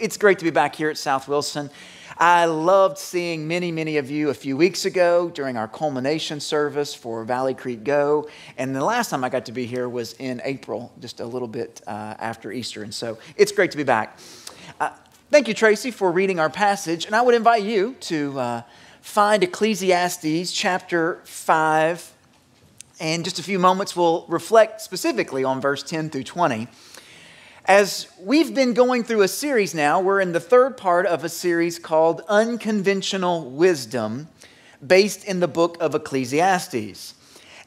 It's great to be back here at South Wilson. I loved seeing many of you a few weeks ago during our culmination service for Valley Creek Go. And the last time I got to be here was in April, just a little bit after Easter. And so it's great to be back. Thank you, Tracy, for reading our passage. And I would invite you to find Ecclesiastes chapter 5. And just a few moments, we'll reflect specifically on verse 10 through 20. As we've been going through a series now, we're in the third part of a series called Unconventional Wisdom, based in the book of Ecclesiastes.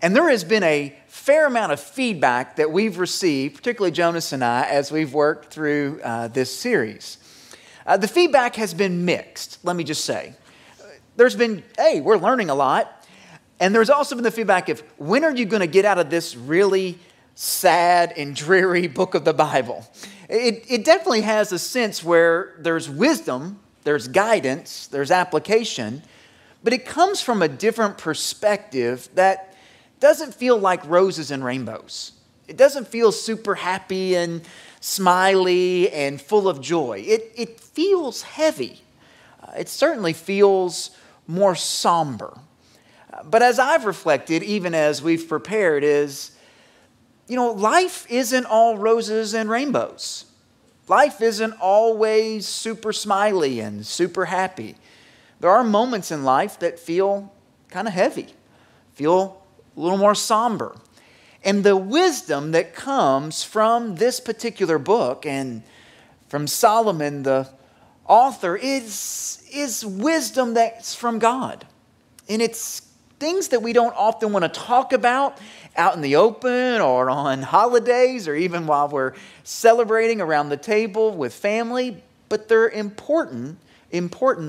And there has been a fair amount of feedback that we've received, particularly Jonas and I, as we've worked through this series. The feedback has been mixed, let me just say. There's been, hey, we're learning a lot. And there's also been the feedback of, when are you going to get out of this really sad and dreary book of the Bible? It definitely has a sense where there's wisdom, there's guidance, there's application, but it comes from a different perspective that doesn't feel like roses and rainbows. It doesn't feel super happy and smiley and full of joy. It feels heavy. It certainly feels more somber. But as I've reflected, even as we've prepared, is, you know, life isn't all roses and rainbows. Life isn't always super smiley and super happy. There are moments in life that feel kind of heavy, feel a little more somber. And the wisdom that comes from this particular book and from Solomon, the author, is wisdom that's from God. And it's things that we don't often want to talk about out in the open or on holidays or even while we're celebrating around the table with family, but they're important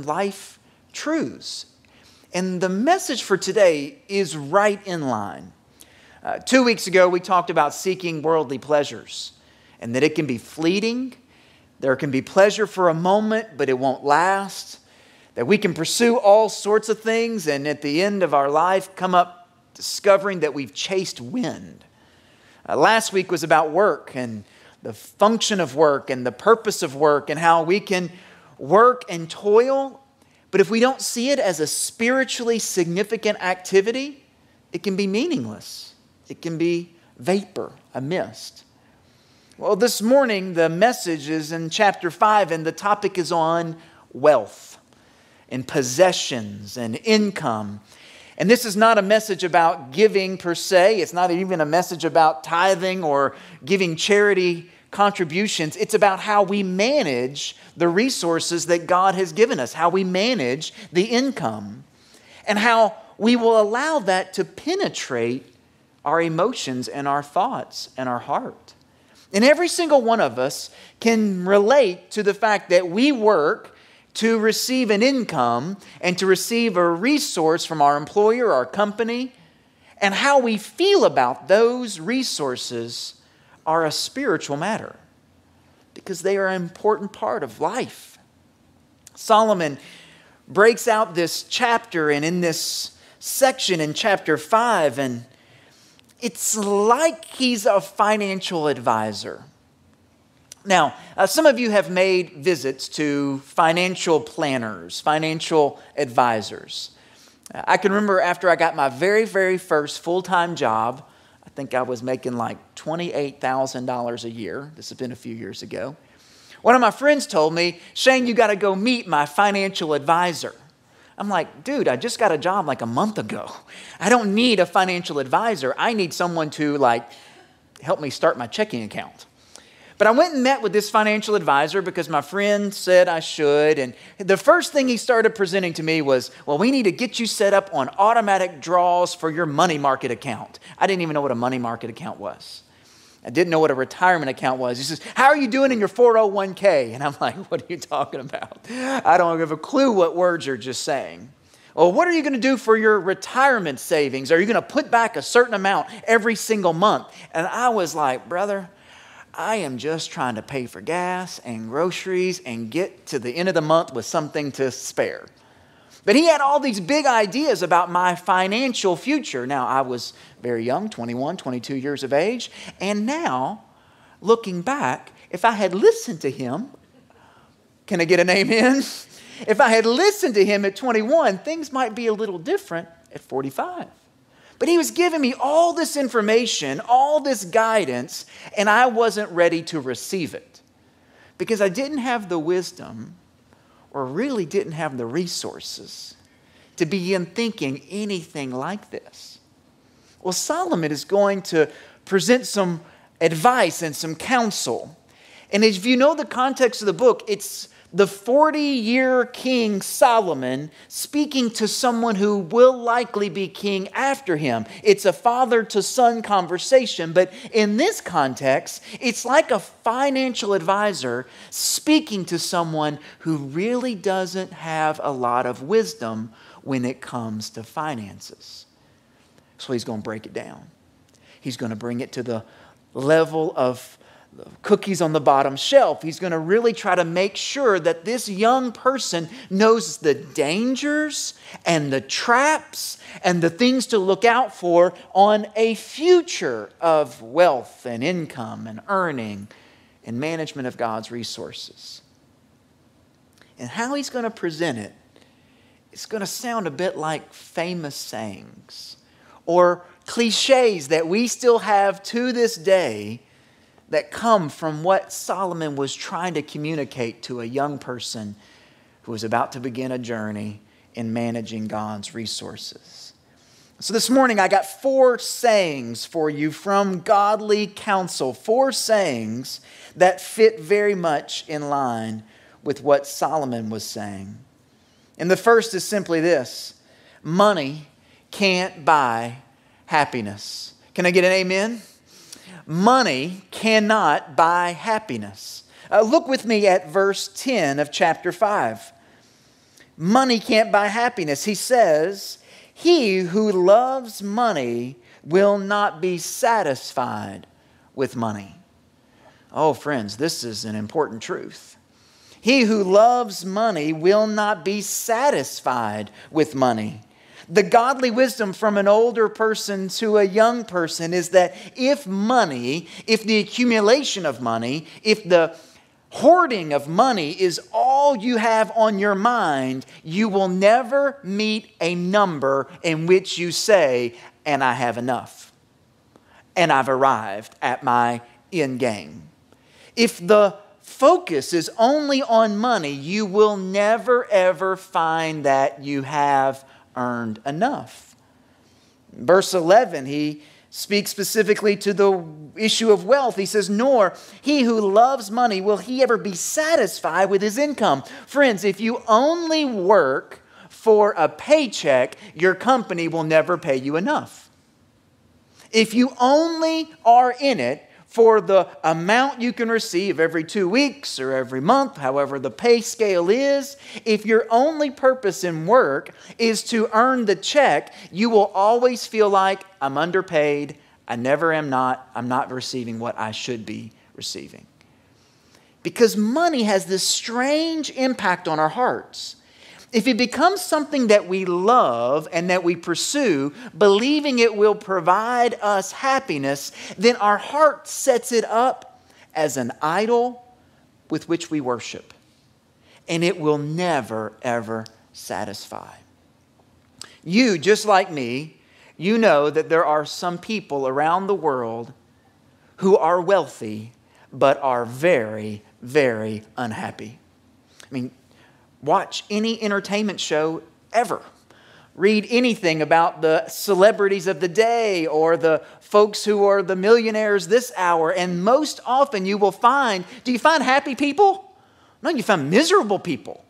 life truths. And the message for today is right in line. 2 weeks ago, we talked about seeking worldly pleasures and that it can be fleeting. There can be pleasure for a moment, but it won't last. That we can pursue all sorts of things and at the end of our life come up discovering that we've chased wind. Last week was about work and the function of work and the purpose of work and how we can work and toil. But if we don't see it as a spiritually significant activity, it can be meaningless. It can be vapor, a mist. Well, this morning the message is in chapter 5 and the topic is on wealth and possessions and income. And this is not a message about giving per se. It's not even a message about tithing or giving charity contributions. It's about how we manage the resources that God has given us, how we manage the income, and how we will allow that to penetrate our emotions and our thoughts and our heart. And every single one of us can relate to the fact that we work to receive an income and to receive a resource from our employer, our company, and how we feel about those resources are a spiritual matter because they are an important part of life. Solomon breaks out this chapter and in this section in chapter 5, and it's like he's a financial advisor. Now, some of you have made visits to financial planners, financial advisors. I can remember after I got my very first full-time job, I think I was making like $28,000 a year. This has been a few years ago. One of my friends told me, "Shane, you got to go meet my financial advisor." I'm like, dude, I just got a job like a month ago. I don't need a financial advisor. I need someone to like help me start my checking account. But I went and met with this financial advisor because my friend said I should. And the first thing he started presenting to me was, well, we need to get you set up on automatic draws for your money market account. I didn't even know what a money market account was. I didn't know what a retirement account was. He says, how are you doing in your 401k? And I'm like, what are you talking about? I don't have a clue what words you're just saying. Well, what are you going to do for your retirement savings? Are you going to put back a certain amount every single month? And I was like, brother, I am just trying to pay for gas and groceries and get to the end of the month with something to spare. But he had all these big ideas about my financial future. Now, I was very young, 21, 22 years of age. And now, looking back, if I had listened to him, Can I get an amen? If I had listened to him at 21, things might be a little different at 45. But he was giving me all this information, all this guidance, and I wasn't ready to receive it because I didn't have the wisdom or really didn't have the resources to begin thinking anything like this. Well, Solomon is going to present some advice and some counsel. And if you know the context of the book, it's the 40-year king Solomon speaking to someone who will likely be king after him. It's a father-to-son conversation, but in this context, it's like a financial advisor speaking to someone who really doesn't have a lot of wisdom when it comes to finances. So he's going to break it down. He's going to bring it to the level of cookies on the bottom shelf. He's going to really try to make sure that this young person knows the dangers and the traps and the things to look out for on a future of wealth and income and earning and management of God's resources. And how he's going to present it, it's going to sound a bit like famous sayings or cliches that we still have to this day that come from what Solomon was trying to communicate to a young person who was about to begin a journey in managing God's resources. So this morning I got 4 sayings for you from godly counsel, 4 sayings that fit very much in line with what Solomon was saying. And the first is simply this: money can't buy happiness. Can I get an amen? Money cannot buy happiness. Look with me at verse 10 of chapter 5. Money can't buy happiness. He says, "He who loves money will not be satisfied with money." Oh, friends, this is an important truth. He who loves money will not be satisfied with money. The godly wisdom from an older person to a young person is that if money, if the accumulation of money, if the hoarding of money is all you have on your mind, you will never meet a number in which you say, "And I have enough, and I've arrived at my end game." If the focus is only on money, you will never ever find that you have earned enough. In verse 11, he speaks specifically to the issue of wealth. He says, "Nor he who loves money will he ever be satisfied with his income." Friends, if you only work for a paycheck, your company will never pay you enough. If you only are in it for the amount you can receive every 2 weeks or every month, however the pay scale is, if your only purpose in work is to earn the check, you will always feel like, "I'm underpaid, I'm not receiving what I should be receiving." Because money has this strange impact on our hearts. If it becomes something that we love and that we pursue, believing it will provide us happiness, then our heart sets it up as an idol with which we worship. And it will never, ever satisfy. You, just like me, you know that there are some people around the world who are wealthy but are very, very unhappy. I mean, watch any entertainment show ever. Read anything about the celebrities of the day or the folks who are the millionaires this hour. And most often you will find, do you find happy people? No, you find miserable people.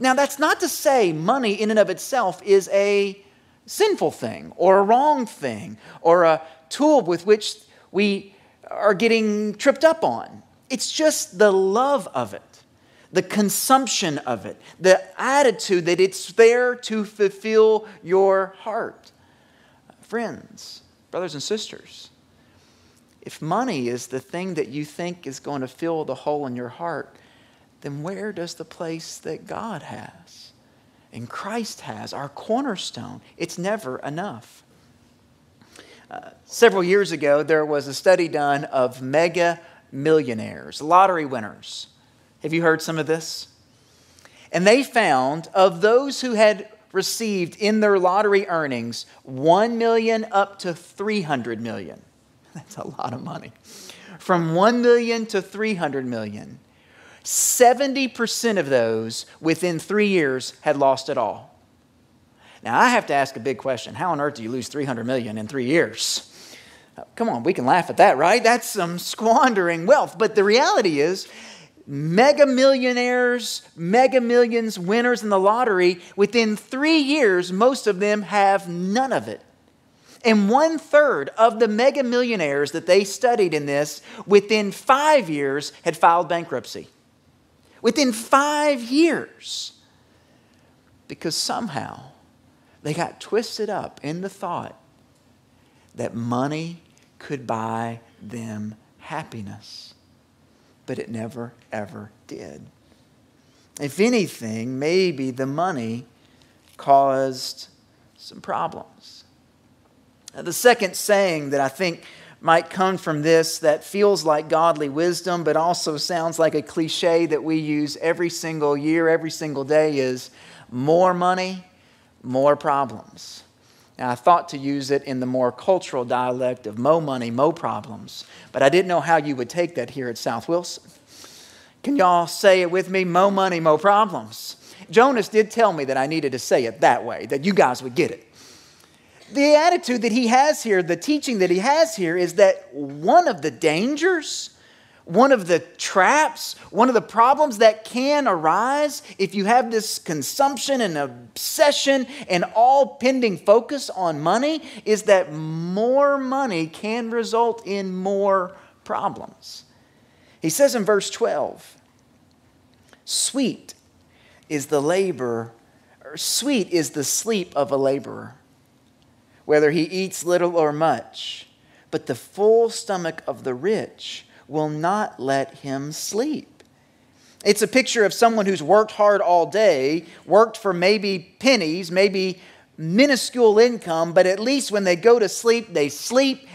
Now, that's not to say money in and of itself is a sinful thing or a wrong thing or a tool with which we are getting tripped up on. It's just the love of it, the consumption of it, the attitude that it's there to fulfill your heart. Friends, brothers and sisters, if money is the thing that you think is going to fill the hole in your heart, then where does the place that God has and Christ has, our cornerstone, it's never enough? Several years ago, there was a study done of mega millionaires, lottery winners. Have you heard some of this? And they found of those who had received in their lottery earnings, 1 million up to 300 million. That's a lot of money. From 1 million to 300 million. 70% of those within 3 years had lost it all. Now, I have to ask a big question. How on earth do you lose 300 million in 3 years? Come on, we can laugh at that, right? That's some squandering wealth. But the reality is, mega millionaires, mega millions, winners in the lottery, within 3 years, most of them have none of it. And 1/3 of the mega millionaires that they studied in this, within 5 years, had filed bankruptcy. Within 5 years. Because somehow they got twisted up in the thought that money could buy them happiness. But it never, ever did. If anything, maybe the money caused some problems. Now, the second saying that I think might come from this that feels like godly wisdom, but also sounds like a cliche that we use every single year, every single day is more money, more problems. Now, I thought to use it in the more cultural dialect of mo money, mo problems, but I didn't know how you would take that here at South Wilson. Can y'all say it with me? Mo money, mo problems. Jonas did tell me that I needed to say it that way, that you guys would get it. The attitude that he has here, the teaching that he has here is that one of the dangers, one of the traps, one of the problems that can arise if you have this consumption and obsession and all pending focus on money is that more money can result in more problems. He says in verse 12, sweet is the sleep of a laborer, whether he eats little or much, but the full stomach of the rich will not let him sleep. It's a picture of someone who's worked hard all day, worked for maybe pennies, maybe minuscule income, but at least when they go to sleep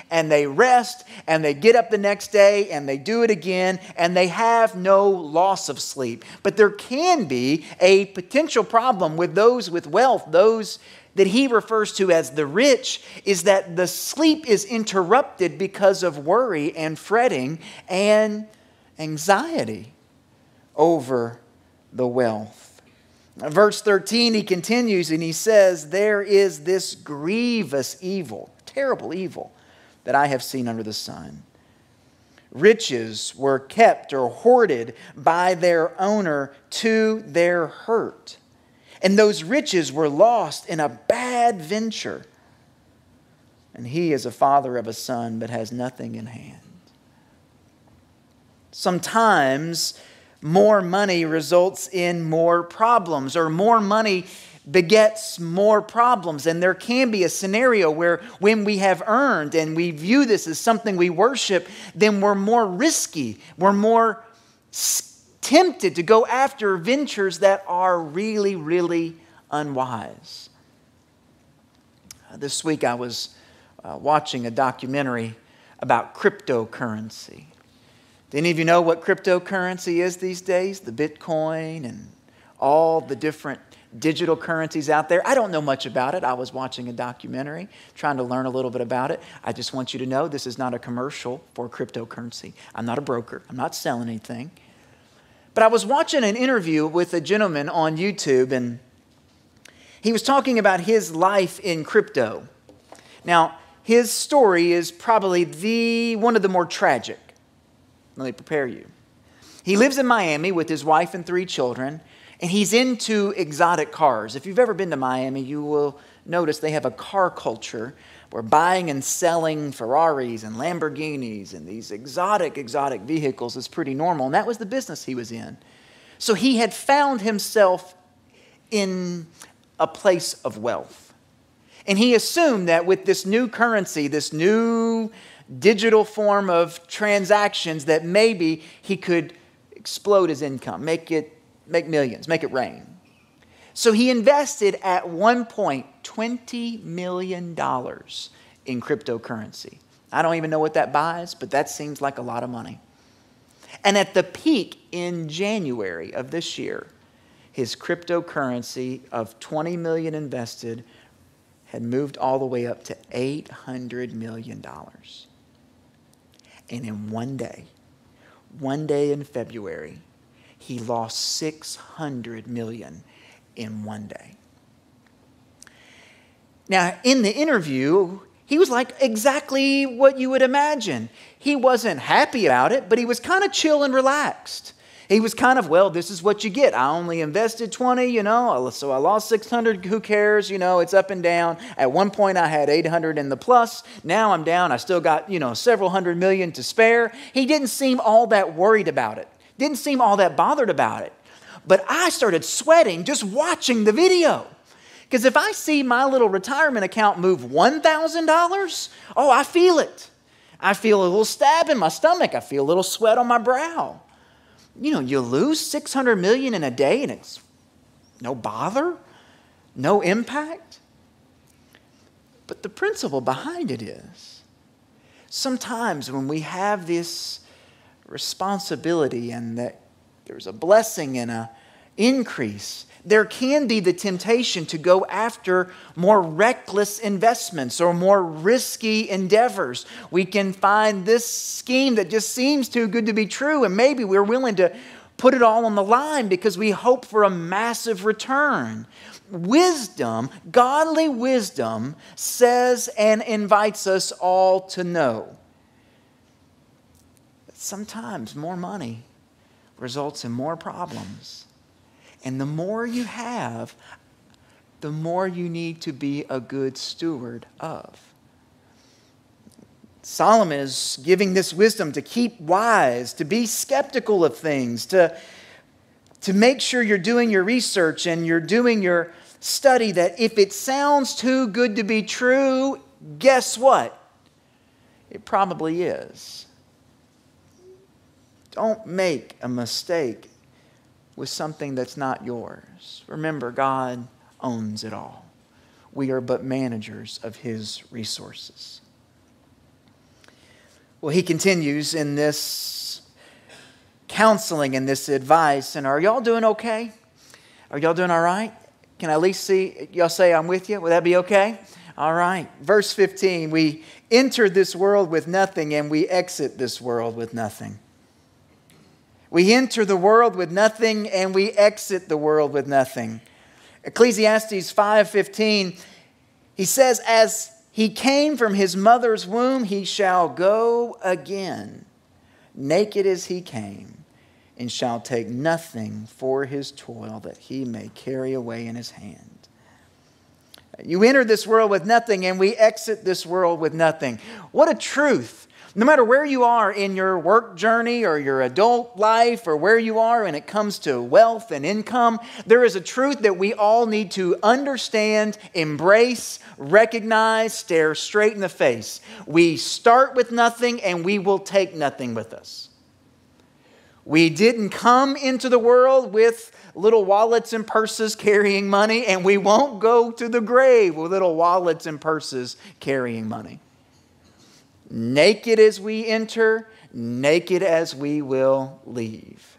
and they rest and they get up the next day and they do it again and they have no loss of sleep. But there can be a potential problem with those with wealth, those that he refers to as the rich, is that the sleep is interrupted because of worry and fretting and anxiety over the wealth. Verse 13, he continues and he says, there is this grievous evil, terrible evil, that I have seen under the sun. Riches were kept or hoarded by their owner to their hurt. And those riches were lost in a bad venture. And he is a father of a son, but has nothing in hand. Sometimes more money results in more problems, or more money begets more problems. And there can be a scenario where when we have earned and we view this as something we worship, then we're more risky, we're more tempted to go after ventures that are really, really unwise. This week I was watching a documentary about cryptocurrency. Do any of you know what cryptocurrency is these days? The Bitcoin and all the different digital currencies out there. I don't know much about it. I was watching a documentary, trying to learn a little bit about it. I just want you to know this is not a commercial for cryptocurrency. I'm not a broker. I'm not selling anything. But I was watching an interview with a gentleman on YouTube, and he was talking about his life in crypto. Now, his story is probably one of the more tragic. Let me prepare you. He lives in Miami with his wife and 3 children, and he's into exotic cars. If you've ever been to Miami, you will notice they have a car culture where buying and selling Ferraris and Lamborghinis and these exotic vehicles is pretty normal. And that was the business he was in. So he had found himself in a place of wealth. And he assumed that with this new currency, this new digital form of transactions, that maybe he could explode his income, make millions, make it rain. So he invested at one point $20 million in cryptocurrency. I don't even know what that buys, but that seems like a lot of money. And at the peak in January of this year, his cryptocurrency of 20 million invested had moved all the way up to $800 million. And in one day in February, he lost $600 million in one day. Now, in the interview, he was like exactly what you would imagine. He wasn't happy about it, but he was kind of chill and relaxed. He was kind of, well, this is what you get. I only invested 20, you know, so I lost 600. Who cares? You know, it's up and down. At one point, I had 800 in the plus. Now I'm down. I still got, you know, several hundred million to spare. He didn't seem all that worried about it. Didn't seem all that bothered about it. But I started sweating just watching the video. Because if I see my little retirement account move $1,000, oh, I feel it. I feel a little stab in my stomach. I feel a little sweat on my brow. You know, you lose $600 million in a day and it's no bother, no impact. But the principle behind it is sometimes when we have this responsibility and that there's a blessing and an increase, there can be the temptation to go after more reckless investments or more risky endeavors. We can find this scheme that just seems too good to be true, and maybe we're willing to put it all on the line because we hope for a massive return. Wisdom, godly wisdom, says and invites us all to know that sometimes more money results in more problems. And the more you have, the more you need to be a good steward of. Solomon is giving this wisdom to keep wise, to be skeptical of things, to make sure you're doing your research and you're doing your study, that if it sounds too good to be true, guess what? It probably is. Don't make a mistake with something that's not yours. Remember, God owns it all. We are but managers of his resources. Well, he continues in this counseling and this advice, and are y'all doing okay? Are y'all doing all right? Can I at least see, y'all say I'm with you? Would that be okay? All right, verse 15, we enter this world with nothing and we exit this world with nothing. We enter the world with nothing and we exit the world with nothing. Ecclesiastes 5:15, he says, as he came from his mother's womb, he shall go again. Naked as he came, and shall take nothing for his toil that he may carry away in his hand. You enter this world with nothing and we exit this world with nothing. What a truth. No matter where you are in your work journey or your adult life or where you are when it comes to wealth and income, there is a truth that we all need to understand, embrace, recognize, stare straight in the face. We start with nothing and we will take nothing with us. We didn't come into the world with little wallets and purses carrying money, and we won't go to the grave with little wallets and purses carrying money. Naked as we enter, naked as we will leave.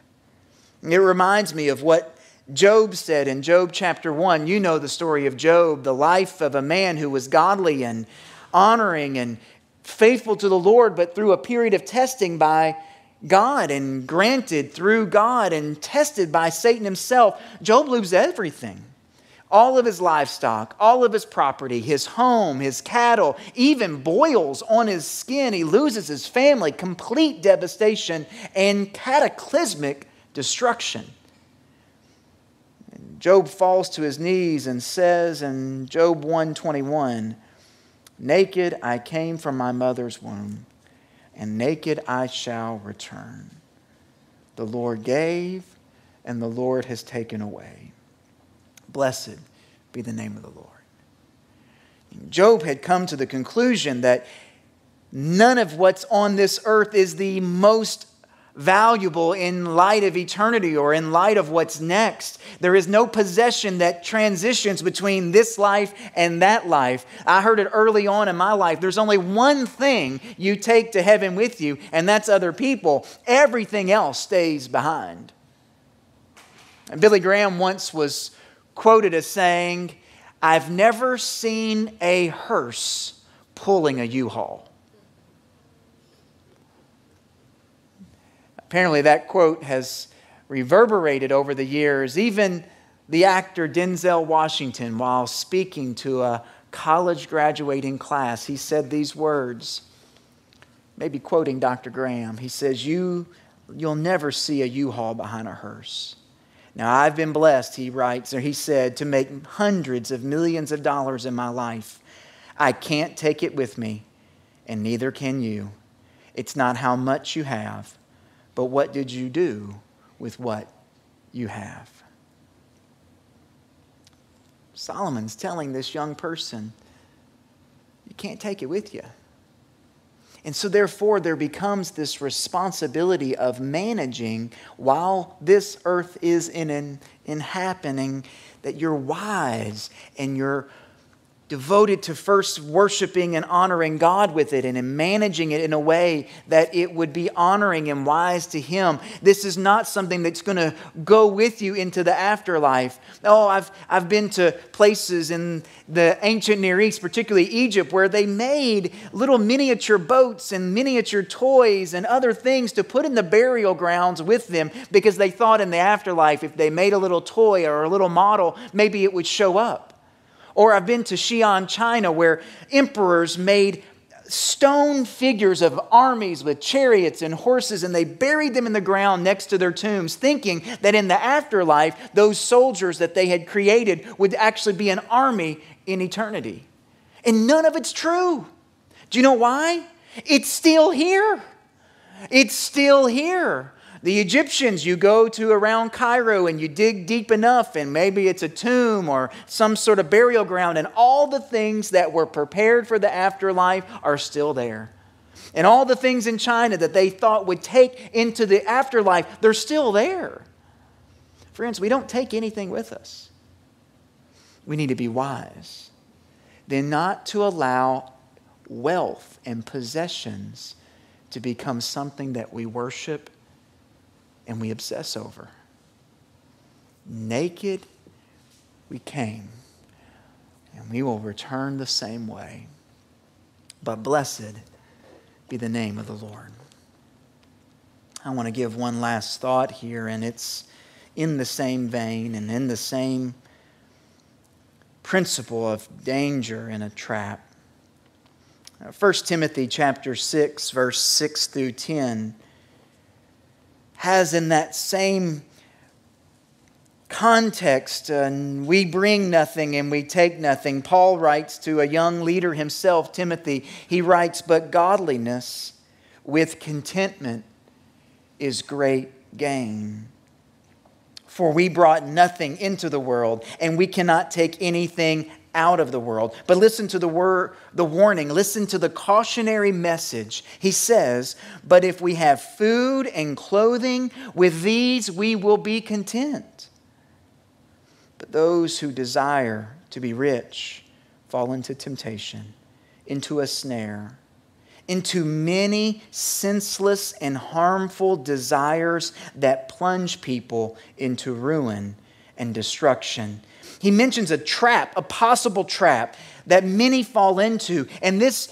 It reminds me of what Job said in Job chapter 1. You know the story of Job, the life of a man who was godly and honoring and faithful to the Lord, but through a period of testing by God and granted through God and tested by Satan himself, Job loses everything. All of his livestock, all of his property, his home, his cattle, even boils on his skin. He loses his family, complete devastation and cataclysmic destruction. And Job falls to his knees and says in Job 1:21, naked I came from my mother's womb, and naked I shall return. The Lord gave, and the Lord has taken away. Blessed be the name of the Lord. Job had come to the conclusion that none of what's on this earth is the most valuable in light of eternity or in light of what's next. There is no possession that transitions between this life and that life. I heard it early on in my life. There's only one thing you take to heaven with you, and that's other people. Everything else stays behind. And Billy Graham once was quoted as saying, "I've never seen a hearse pulling a U-Haul." Apparently that quote has reverberated over the years. Even the actor Denzel Washington, while speaking to a college graduating class, he said these words, maybe quoting Dr. Graham. He says, you'll never see a U-Haul behind a hearse. Now, I've been blessed, he writes, or he said, to make hundreds of millions of dollars in my life. I can't take it with me, and neither can you. It's not how much you have, but what did you do with what you have? Solomon's telling this young person, you can't take it with you. And so therefore, there becomes this responsibility of managing while this earth is in happening, that you're wise and you're devoted to first worshiping and honoring God with it and in managing it in a way that it would be honoring and wise to Him. This is not something that's going to go with you into the afterlife. Oh, I've been to places in the ancient Near East, particularly Egypt, where they made little miniature boats and miniature toys and other things to put in the burial grounds with them, because they thought in the afterlife, if they made a little toy or a little model, maybe it would show up. Or I've been to Xi'an, China, where emperors made stone figures of armies with chariots and horses, and they buried them in the ground next to their tombs, thinking that in the afterlife, those soldiers that they had created would actually be an army in eternity. And none of it's true. Do you know why? It's still here. It's still here. The Egyptians, you go to around Cairo and you dig deep enough, and maybe it's a tomb or some sort of burial ground, and all the things that were prepared for the afterlife are still there. And all the things in China that they thought would take into the afterlife, they're still there. Friends, we don't take anything with us. We need to be wise. Then not to allow wealth and possessions to become something that we worship and we obsess over. Naked we came, and we will return the same way. But blessed be the name of the Lord. I want to give one last thought here, and it's in the same vein and in the same principle of danger and a trap. 1 Timothy chapter 6, verse 6 through 10 has in that same context, we bring nothing and we take nothing. Paul writes to a young leader himself, Timothy. He writes, but godliness with contentment is great gain. For we brought nothing into the world, and we cannot take anything out of the world. But listen to the warning. Listen to the cautionary message. He says, but if we have food and clothing, with these we will be content. But those who desire to be rich fall into temptation, into a snare, into many senseless and harmful desires that plunge people into ruin and destruction. He mentions a trap, a possible trap that many fall into. And this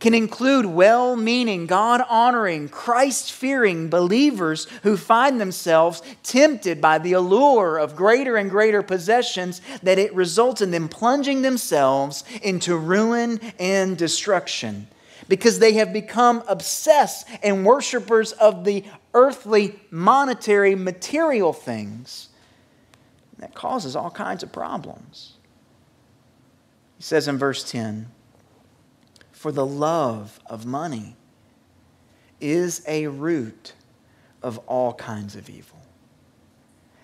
can include well-meaning, God-honoring, Christ-fearing believers who find themselves tempted by the allure of greater and greater possessions, that it results in them plunging themselves into ruin and destruction, because they have become obsessed and worshipers of the earthly, monetary, material things. That causes all kinds of problems. He says in verse 10, for the love of money is a root of all kinds of evil.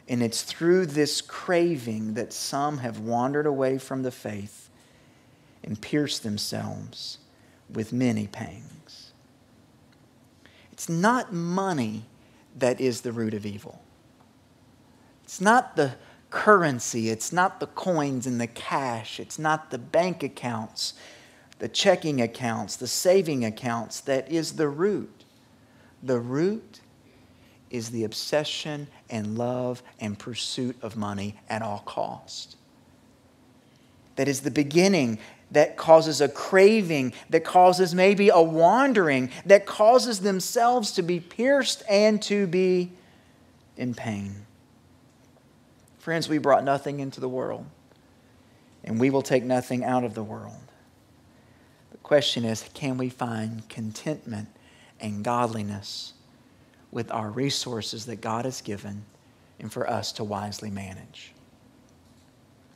And it's through this craving that some have wandered away from the faith and pierced themselves with many pangs. It's not money that is the root of evil. It's not the currency, it's not the coins and the cash, it's not the bank accounts, the checking accounts, the saving accounts that is the root. The root is the obsession and love and pursuit of money at all cost. That is the beginning that causes a craving, that causes maybe a wandering, that causes themselves to be pierced and to be in pain. Friends, we brought nothing into the world, and we will take nothing out of the world. The question is, can we find contentment and godliness with our resources that God has given and for us to wisely manage?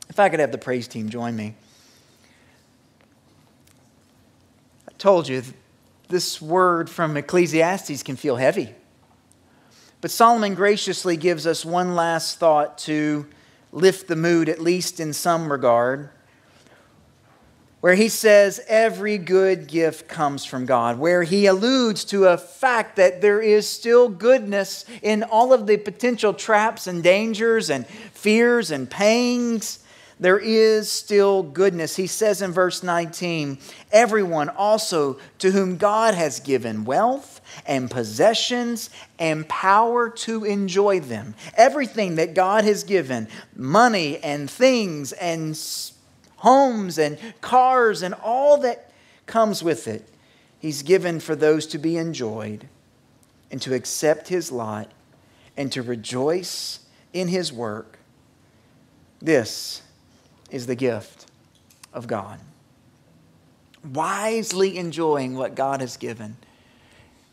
If I could have the praise team join me. I told you, this word from Ecclesiastes can feel heavy. But Solomon graciously gives us one last thought to lift the mood, at least in some regard, where he says every good gift comes from God, where he alludes to a fact that there is still goodness in all of the potential traps and dangers and fears and pangs. There is still goodness. He says in verse 19, everyone also to whom God has given wealth and possessions and power to enjoy them. Everything that God has given, money and things and homes and cars and all that comes with it, he's given for those to be enjoyed and to accept his lot and to rejoice in his work. This is the gift of God. Wisely enjoying what God has given.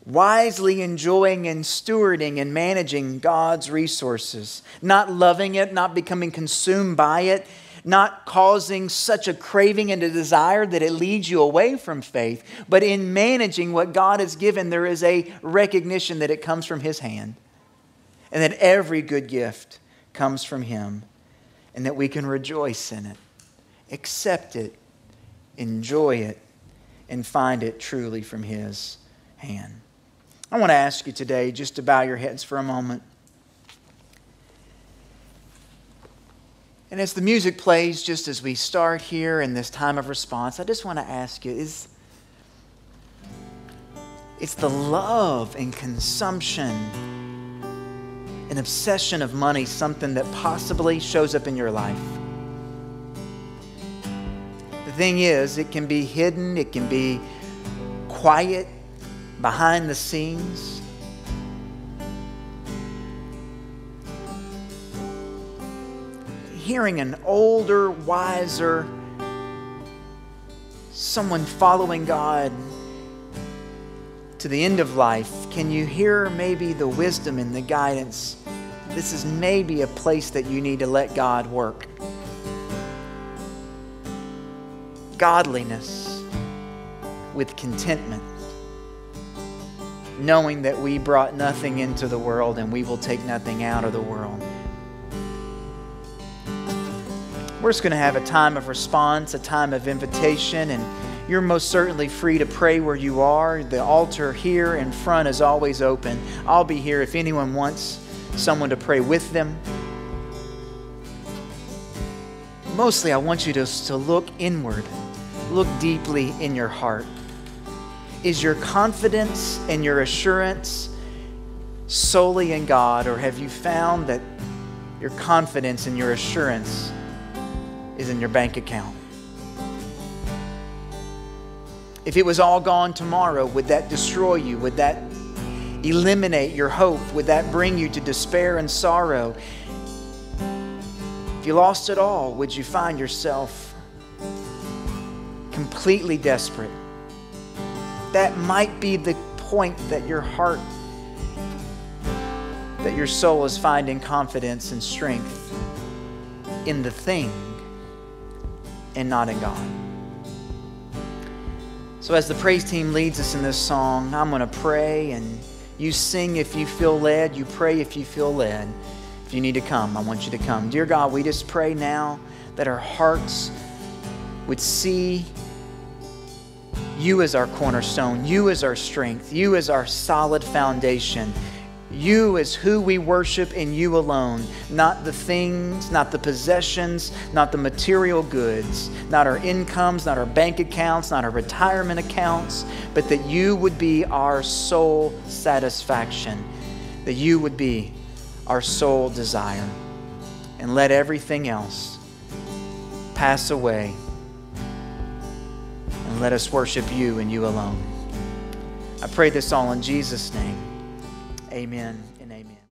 Wisely enjoying and stewarding and managing God's resources. Not loving it, not becoming consumed by it, not causing such a craving and a desire that it leads you away from faith. But in managing what God has given, there is a recognition that it comes from his hand and that every good gift comes from him, and that we can rejoice in it, accept it, enjoy it, and find it truly from his hand. I want to ask you today just to bow your heads for a moment. And as the music plays, just as we start here in this time of response, I just want to ask you, it's the love and consumption, an obsession of money, something that possibly shows up in your life? The thing is, it can be hidden, it can be quiet, behind the scenes. Hearing an older, wiser, someone following God to the end of life, can you hear maybe the wisdom and the guidance? This is maybe a place that you need to let God work. Godliness with contentment, knowing that we brought nothing into the world and we will take nothing out of the world. We're just going to have a time of response, a time of invitation, and you're most certainly free to pray where you are. The altar here in front is always open. I'll be here if anyone wants someone to pray with them. Mostly, I want you to look inward. Look deeply in your heart. Is your confidence and your assurance solely in God, or have you found that your confidence and your assurance is in your bank account? If it was all gone tomorrow, would that destroy you? Would that eliminate your hope? Would that bring you to despair and sorrow? If you lost it all, would you find yourself completely desperate? That might be the point that your heart, that your soul is finding confidence and strength in the thing and not in God. So as the praise team leads us in this song, I'm going to pray, and you sing if you feel led, you pray if you feel led. If you need to come, I want you to come. Dear God, we just pray now that our hearts would see you as our cornerstone, you as our strength, you as our solid foundation, you as who we worship and you alone, not the things, not the possessions, not the material goods, not our incomes, not our bank accounts, not our retirement accounts, but that you would be our sole satisfaction, that you would be our sole desire. And let everything else pass away. And let us worship you and you alone. I pray this all in Jesus' name. Amen.